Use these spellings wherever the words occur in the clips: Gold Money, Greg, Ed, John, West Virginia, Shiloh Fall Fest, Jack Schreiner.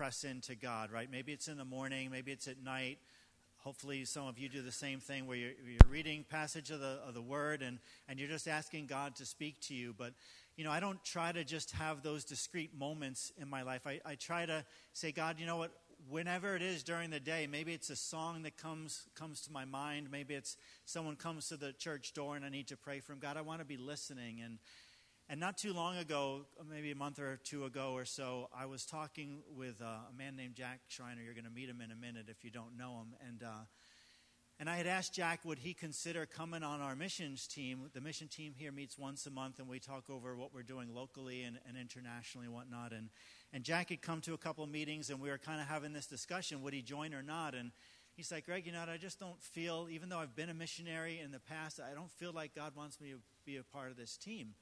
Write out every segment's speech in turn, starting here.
press into God, right? Maybe it's in the morning, maybe it's at night. Hopefully some of you do the same thing where you're reading passage of the Word and you're just asking God to speak to you. But, you know, I don't try to just have those discrete moments in my life. I try to say, God, you know what, whenever it is during the day, maybe it's a song that comes to my mind. Maybe it's someone comes to the church door and I need to pray for him. God, I want to be listening. And not too long ago, maybe a month or two ago or so, I was talking with a man named Jack Schreiner. You're going to meet him in a minute if you don't know him. And I had asked Jack, would he consider coming on our missions team? The mission team here meets once a month, and we talk over what we're doing locally and internationally and whatnot. And Jack had come to a couple of meetings, and we were kind of having this discussion, would he join or not? And he's like, Greg, you know what, I just don't feel, even though I've been a missionary in the past, I don't feel like God wants me to be a part of this team.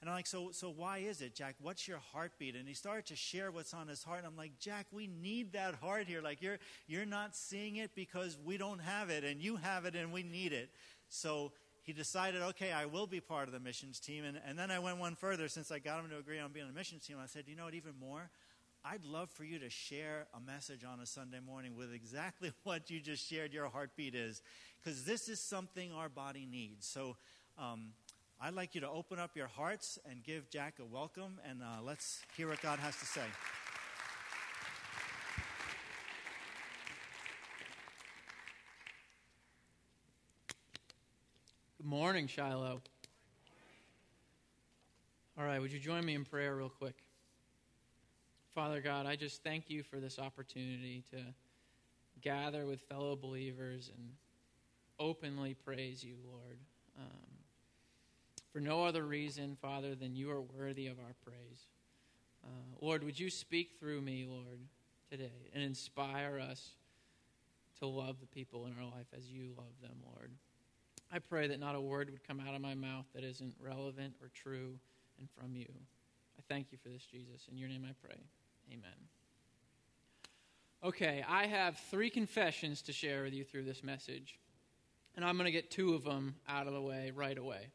And I'm like, so why is it, Jack? What's your heartbeat? And he started to share what's on his heart. And I'm like, Jack, we need that heart here. Like, you're not seeing it because we don't have it, and you have it, and we need it. So he decided, okay, I will be part of the missions team. And then I went one further. Since I got him to agree on being on the missions team, I said, you know what, even more? I'd love for you to share a message on a Sunday morning with exactly what you just shared your heartbeat is, because this is something our body needs. So I'd like you to open up your hearts and give Jack a welcome, and let's hear what God has to say. Good morning, Shiloh. All right, would you join me in prayer real quick? Father God, I just thank you for this opportunity to gather with fellow believers and openly praise you, Lord. For no other reason, Father, than you are worthy of our praise. Lord, would you speak through me, Lord, today, and inspire us to love the people in our life as you love them, Lord. I pray that not a word would come out of my mouth that isn't relevant or true and from you. I thank you for this, Jesus. In your name I pray. Amen. Okay, I have 3 confessions to share with you through this message, and I'm going to get 2 of them out of the way right away.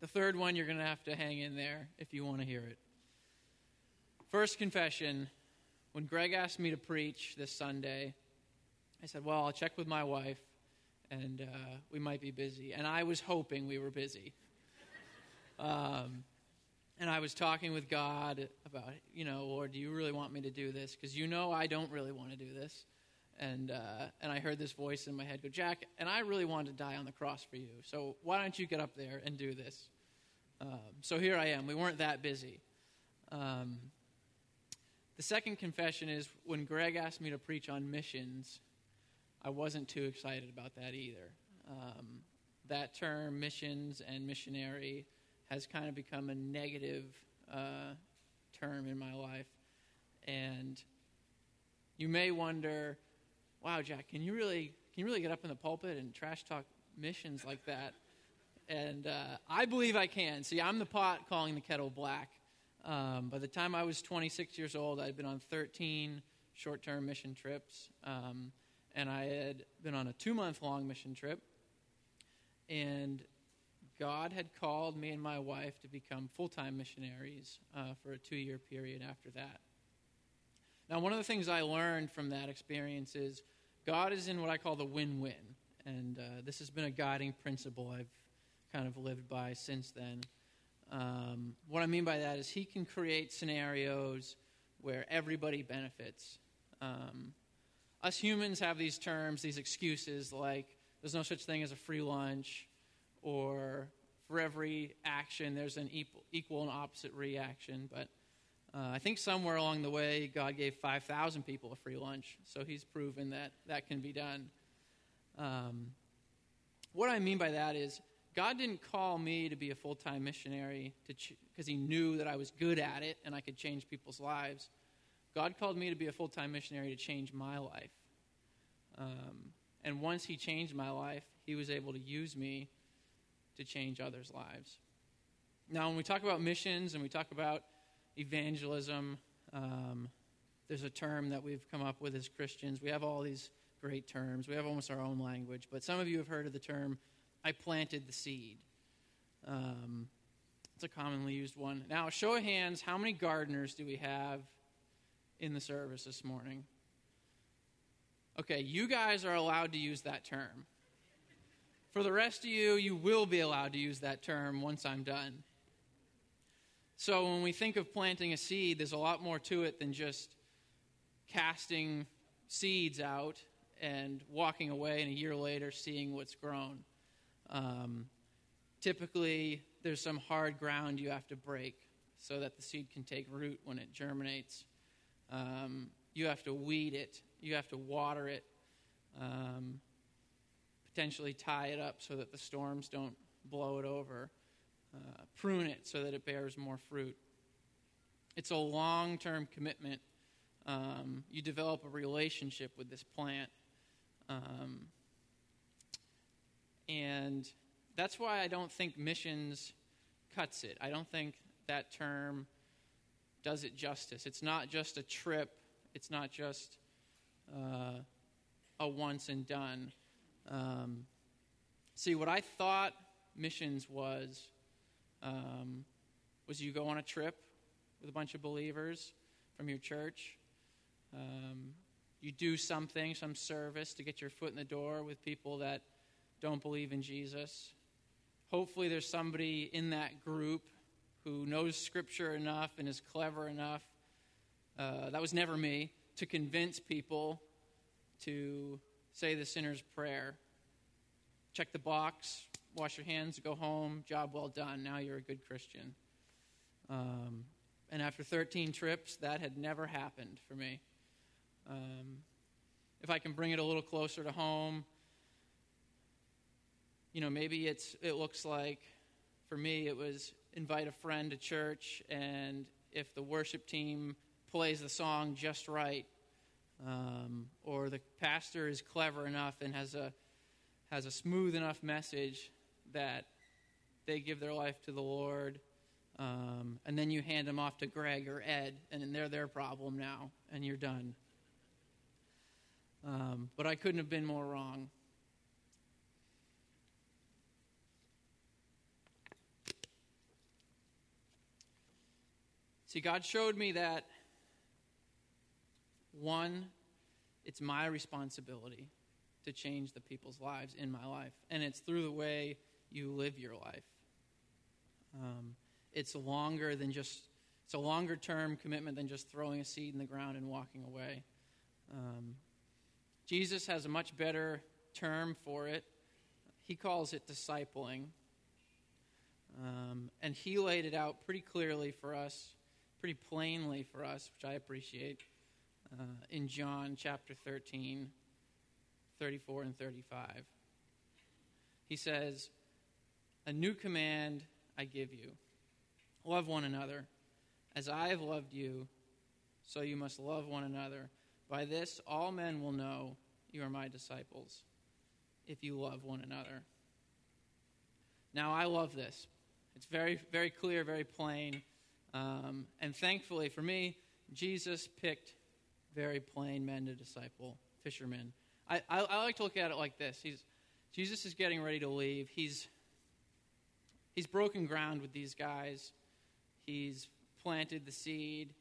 The 3rd one, you're going to have to hang in there if you want to hear it. First confession, when Greg asked me to preach this Sunday, I said, well, I'll check with my wife, and we might be busy. And I was hoping we were busy. And I was talking with God about, you know, Lord, do you really want me to do this? Because you know I don't really want to do this. And I heard this voice in my head go, Jack, and I really wanted to die on the cross for you, so why don't you get up there and do this? So here I am. We weren't that busy. The second confession is when Greg asked me to preach on missions, I wasn't too excited about that either. That term, missions and missionary, has kind of become a negative term in my life. And you may wonder, wow, Jack, can you really get up in the pulpit and trash talk missions like that? And I believe I can. See, I'm the pot calling the kettle black. By the time I was 26 years old, I had been on 13 short-term mission trips, and I had been on a 2-month-long mission trip. And God had called me and my wife to become full-time missionaries for a 2-year period after that. Now, one of the things I learned from that experience is God is in what I call the win-win, and this has been a guiding principle I've kind of lived by since then. What I mean by that is he can create scenarios where everybody benefits. Us humans have these terms, these excuses, like there's no such thing as a free lunch, or for every action there's an equal and opposite reaction, but I think somewhere along the way, God gave 5,000 people a free lunch, so he's proven that that can be done. What I mean by that is God didn't call me to be a full-time missionary because he knew that I was good at it and I could change people's lives. God called me to be a full-time missionary to change my life. And once he changed my life, he was able to use me to change others' lives. Now, when we talk about missions and we talk about evangelism, there's a term that we've come up with as Christians. We have all these great terms. We have almost our own language. But some of you have heard of the term, I planted the seed. It's a commonly used one. Now, show of hands, how many gardeners do we have in the service this morning. Okay, you guys are allowed to use that term. For the rest of you, you will be allowed to use that term once I'm done. So when we think of planting a seed, there's a lot more to it than just casting seeds out and walking away and a year later seeing what's grown. Typically, there's some hard ground you have to break so that the seed can take root when it germinates. You have to weed it. You have to water it. Potentially tie it up so that the storms don't blow it over. Prune it so that it bears more fruit. It's a long-term commitment. You develop a relationship with this plant. And that's why I don't think missions cuts it. I don't think that term does it justice. It's not just a trip. It's not just a once and done. See, what I thought missions was you go on a trip with a bunch of believers from your church. You do something, some service to get your foot in the door with people that don't believe in Jesus. Hopefully there's somebody in that group who knows Scripture enough and is clever enough. That was never me, to convince people to say the sinner's prayer. Check the box, wash your hands, go home, job well done. Now you're a good Christian. And after 13 trips, that had never happened for me. If I can bring it a little closer to home, you know, maybe it looks like, for me, it was invite a friend to church, and if the worship team plays the song just right, or the pastor is clever enough and has a smooth enough message that they give their life to the Lord, and then you hand them off to Greg or Ed, and then they're their problem now, and you're done. But I couldn't have been more wrong. See, God showed me that, one, it's my responsibility to change the people's lives in my life. And it's through the way you live your life. It's a longer-term commitment than just throwing a seed in the ground and walking away. Jesus has a much better term for it. He calls it discipling. And he laid it out pretty clearly for us, pretty plainly for us, which I appreciate, in John chapter 13, 34 and 35. He says, "A new command I give you. Love one another. As I have loved you, so you must love one another. By this, all men will know you are my disciples, if you love one another." Now, I love this. It's very, very clear, very plain. And thankfully for me, Jesus picked very plain men to disciple, fishermen. I like to look at it like this. Jesus is getting ready to leave. He's broken ground with these guys. He's planted the seed.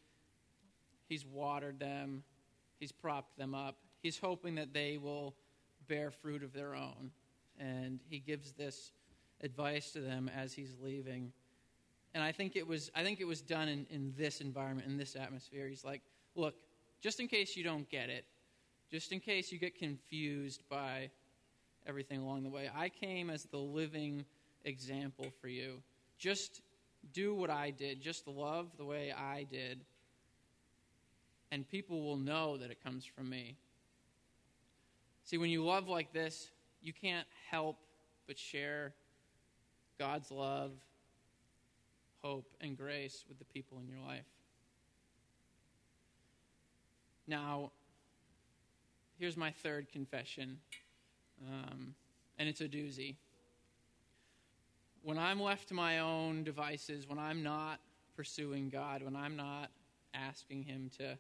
He's watered them. He's propped them up. He's hoping that they will bear fruit of their own. And he gives this advice to them as he's leaving. And I think it was done in this environment, in this atmosphere. He's like, look, just in case you don't get it, just in case you get confused by everything along the way, I came as the living example for you. Just do what I did. Just love the way I did. And people will know that it comes from me. See, when you love like this, you can't help but share God's love, hope, and grace with the people in your life. Now, here's my third confession, and it's a doozy. When I'm left to my own devices, when I'm not pursuing God, when I'm not asking Him to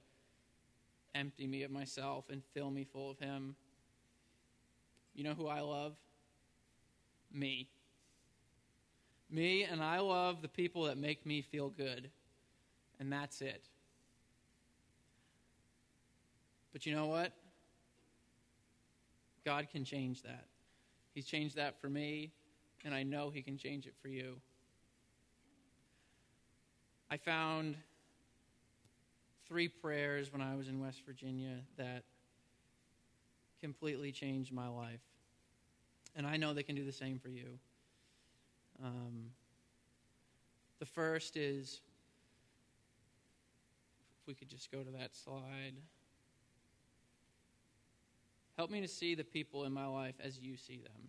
empty me of myself and fill me full of Him, you know who I love? Me. Me, and I love the people that make me feel good, and that's it. But you know what? God can change that. He's changed that for me, and I know he can change it for you. I found 3 prayers when I was in West Virginia that completely changed my life. And I know they can do the same for you. The first is, if we could just go to that slide. Help me to see the people in my life as you see them.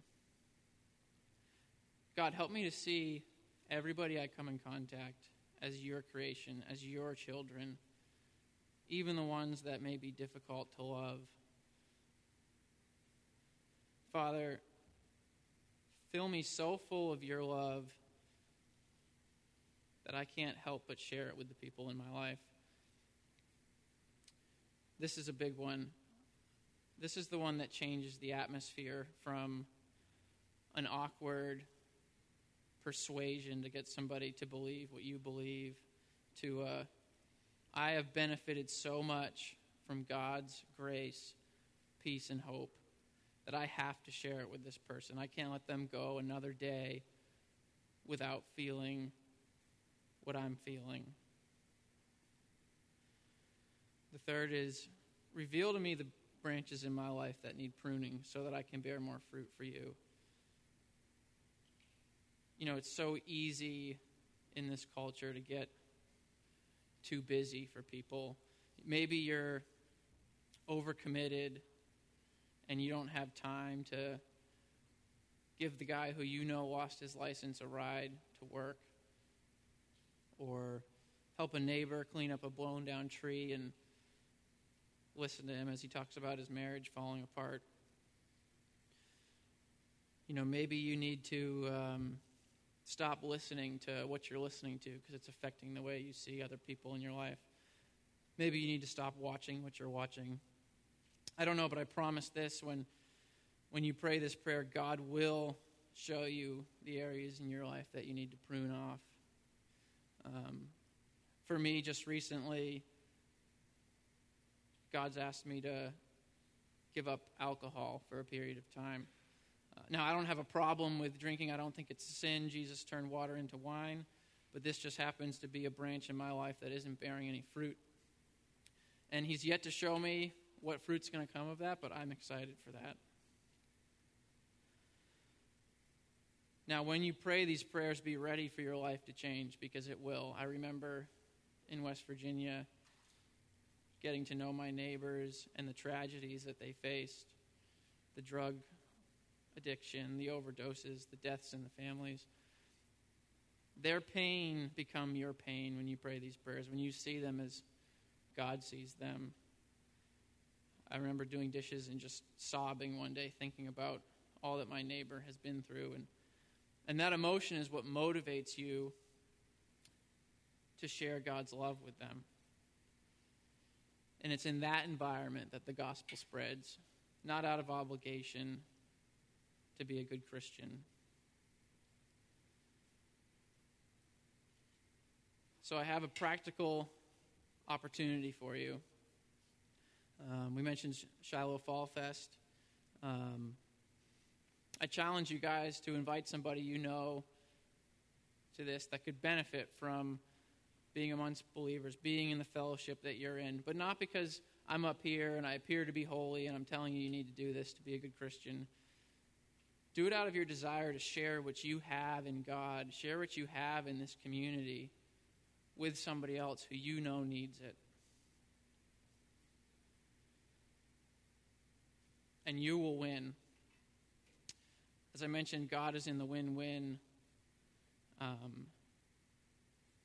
God, help me to see everybody I come in contact as your creation, as your children, even the ones that may be difficult to love. Father, fill me so full of your love that I can't help but share it with the people in my life. This is a big one. This is the one that changes the atmosphere from an awkward persuasion to get somebody to believe what you believe to I have benefited so much from God's grace, peace, and hope that I have to share it with this person. I can't let them go another day without feeling what I'm feeling. The third is, reveal to me the branches in my life that need pruning so that I can bear more fruit for you. You know, it's so easy in this culture to get too busy for people. Maybe you're overcommitted and you don't have time to give the guy who you know lost his license a ride to work, or help a neighbor clean up a blown down tree and listen to him as he talks about his marriage falling apart. You know, maybe you need to stop listening to what you're listening to because it's affecting the way you see other people in your life. Maybe you need to stop watching what you're watching. I don't know, but I promise this, when you pray this prayer, God will show you the areas in your life that you need to prune off. For me, just recently, God's asked me to give up alcohol for a period of time. Now, I don't have a problem with drinking. I don't think it's a sin. Jesus turned water into wine. But this just happens to be a branch in my life that isn't bearing any fruit. And he's yet to show me what fruit's going to come of that, but I'm excited for that. Now, when you pray these prayers, be ready for your life to change, because it will. I remember in West Virginia getting to know my neighbors and the tragedies that they faced, the drug addiction, the overdoses, the deaths in the families. Their pain become your pain when you pray these prayers, when you see them as God sees them. I remember doing dishes and just sobbing one day, thinking about all that my neighbor has been through. And that emotion is what motivates you to share God's love with them. And it's in that environment that the gospel spreads, not out of obligation to be a good Christian. So I have a practical opportunity for you. We mentioned Shiloh Fall Fest. I challenge you guys to invite somebody you know to this that could benefit from being amongst believers, being in the fellowship that you're in, but not because I'm up here and I appear to be holy and I'm telling you you need to do this to be a good Christian. Do it out of your desire to share what you have in God, share what you have in this community with somebody else who you know needs it. And you will win. As I mentioned, God is in the win-win.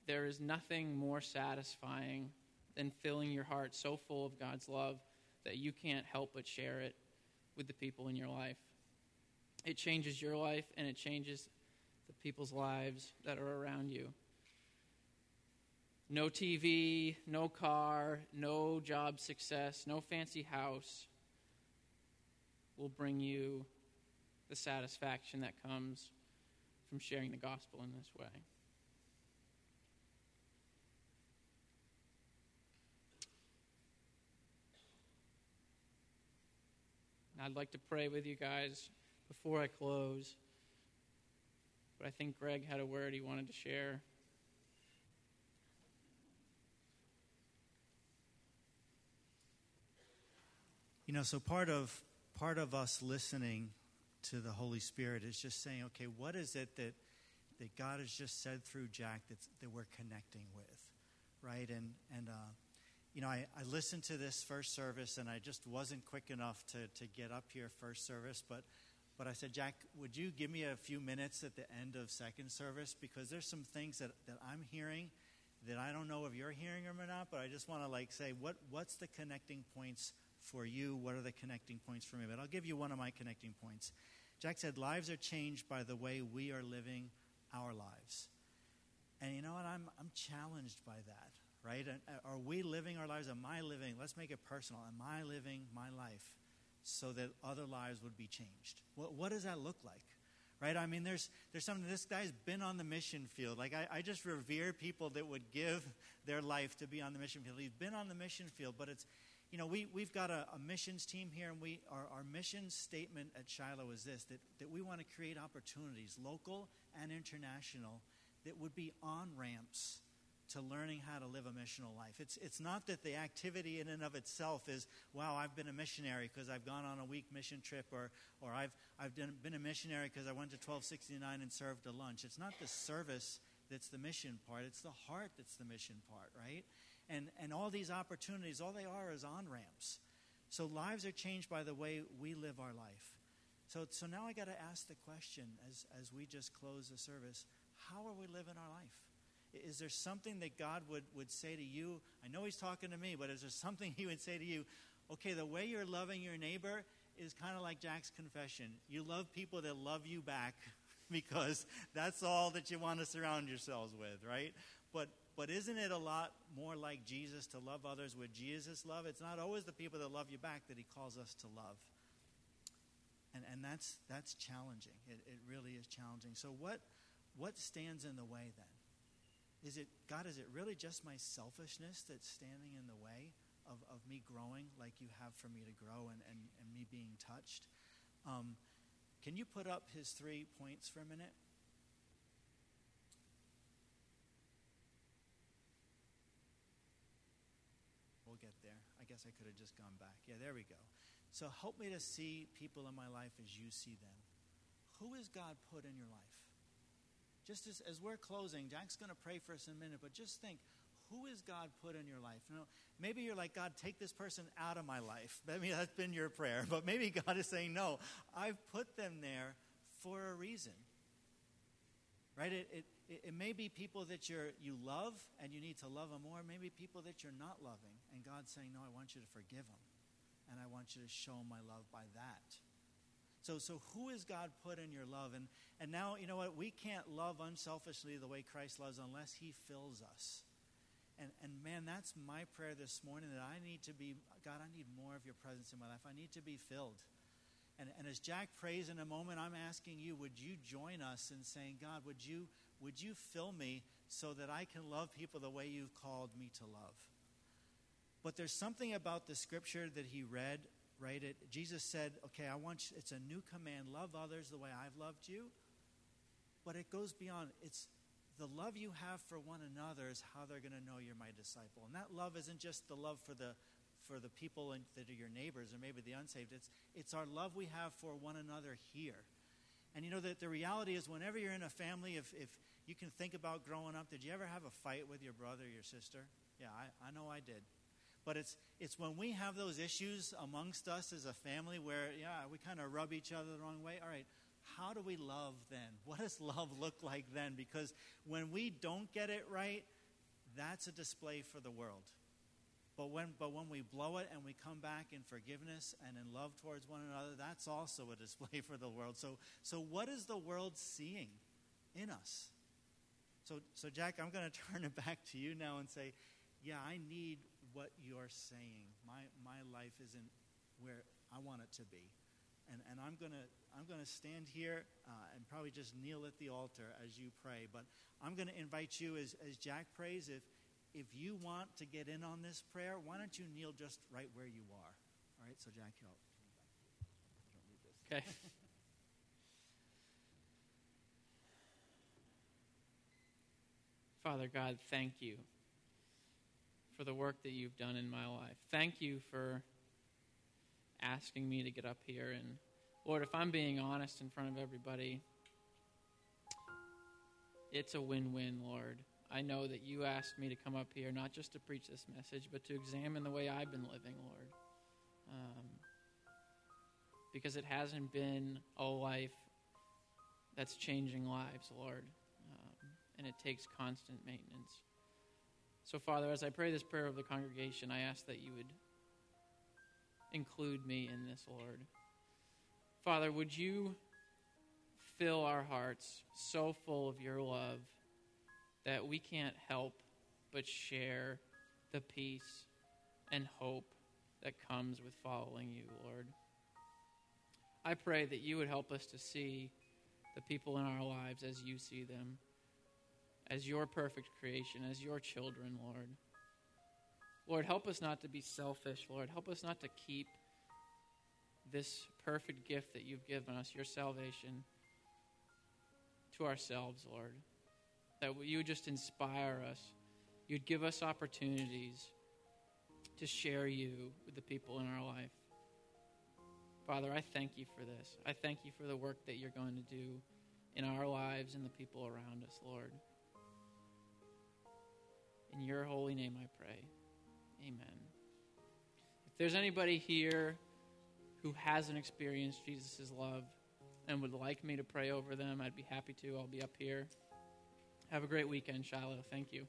There is nothing more satisfying than filling your heart so full of God's love that you can't help but share it with the people in your life. It changes your life, and it changes the people's lives that are around you. No TV, no car, no job success, no fancy house will bring you the satisfaction that comes from sharing the gospel in this way. I'd like to pray with you guys before I close. But I think Greg had a word he wanted to share. You know, so part of us listening to the Holy Spirit is just saying, okay, what is it that God has just said through Jack that we're connecting with, right? I listened to this first service, and I just wasn't quick enough to get up here first service, but I said, Jack, would you give me a few minutes at the end of second service? Because there's some things that I'm hearing that I don't know if you're hearing them or not, but I just want to say, what's the connecting points for you? What are the connecting points for me? But I'll give you one of my connecting points. Jack said, lives are changed by the way we are living our lives. And you know what? I'm challenged by that, right? Are we living our lives? Am I living? Let's make it personal. Am I living my life so that other lives would be changed? What does that look like, right? I mean, there's something. This guy's been on the mission field. Like, I just revere people that would give their life to be on the mission field. He's been on the mission field, but it's, you know, we've got a missions team here, and our mission statement at Shiloh is this, that we want to create opportunities, local and international, that would be on-ramps to learning how to live a missional life. It's not that the activity in and of itself is, wow, I've been a missionary because I've gone on a week mission trip, or I've been a missionary because I went to 1269 and served a lunch. It's not the service that's the mission part. It's the heart that's the mission part, right? And all these opportunities, all they are is on-ramps. So lives are changed by the way we live our life. So now I got to ask the question as we just close the service, how are we living our life? Is there something that God would say to you? I know he's talking to me, but is there something he would say to you? Okay, the way you're loving your neighbor is kind of like Jack's confession. You love people that love you back because that's all that you want to surround yourselves with, right? But isn't it a lot more like Jesus to love others with Jesus' love? It's not always the people that love you back that he calls us to love. And that's challenging. It really is challenging. So what stands in the way then? Is it really just my selfishness that's standing in the way of me growing like you have for me to grow and me being touched? Can you put up his 3 points for a minute? We'll get there. I guess I could have just gone back. Yeah, there we go. So help me to see people in my life as you see them. Who has God put in your life? Just as we're closing, Jack's going to pray for us in a minute, but just think, who is God put in your life? You know, maybe you're like, God, take this person out of my life. Maybe that's been your prayer, but maybe God is saying, no, I've put them there for a reason. Right? It may be people that you love and you need to love them more. Maybe people that you're not loving, and God's saying, no, I want you to forgive them, and I want you to show my love by that. So who is God put in your love? And now, you know what? We can't love unselfishly the way Christ loves unless he fills us. And man, that's my prayer this morning, that I need to be, God, I need more of your presence in my life. I need to be filled. And as Jack prays in a moment, I'm asking you, would you join us in saying, God, would you fill me so that I can love people the way you've called me to love? But there's something about the scripture that he read, right? Jesus said, okay, I want you, it's a new command, love others the way I've loved you. But it goes beyond. It's the love you have for one another is how they're going to know you're my disciple. And that love isn't just the love for the people that are your neighbors or maybe the unsaved. It's our love we have for one another here. And you know that the reality is whenever you're in a family, if you can think about growing up, did you ever have a fight with your brother or your sister? Yeah, I know I did. But it's when we have those issues amongst us as a family where, yeah, we kind of rub each other the wrong way. All right, how do we love then? What does love look like then? Because when we don't get it right, that's a display for the world. But when we blow it and we come back in forgiveness and in love towards one another, that's also a display for the world. So what is the world seeing in us? So Jack, I'm going to turn it back to you now and say, yeah, I need what you're saying. My life isn't where I want it to be, and I'm gonna stand here and probably just kneel at the altar as you pray. But I'm gonna invite you as Jack prays. If you want to get in on this prayer, why don't you kneel just right where you are? All right. So Jack, help. Okay. Father God, thank you for the work that you've done in my life. Thank you for asking me to get up here. And Lord, if I'm being honest in front of everybody, it's a win-win, Lord. I know that you asked me to come up here not just to preach this message, but to examine the way I've been living, Lord. Because it hasn't been a life that's changing lives, Lord. And it takes constant maintenance. So, Father, as I pray this prayer of the congregation, I ask that you would include me in this, Lord. Father, would you fill our hearts so full of your love that we can't help but share the peace and hope that comes with following you, Lord. I pray that you would help us to see the people in our lives as you see them, as your perfect creation, as your children, Lord. Lord, help us not to be selfish, Lord. Help us not to keep this perfect gift that you've given us, your salvation, to ourselves, Lord. That you would just inspire us. You'd give us opportunities to share you with the people in our life. Father, I thank you for this. I thank you for the work that you're going to do in our lives and the people around us, Lord. In your holy name I pray. Amen. If there's anybody here who hasn't experienced Jesus' love and would like me to pray over them, I'd be happy to. I'll be up here. Have a great weekend, Shiloh. Thank you.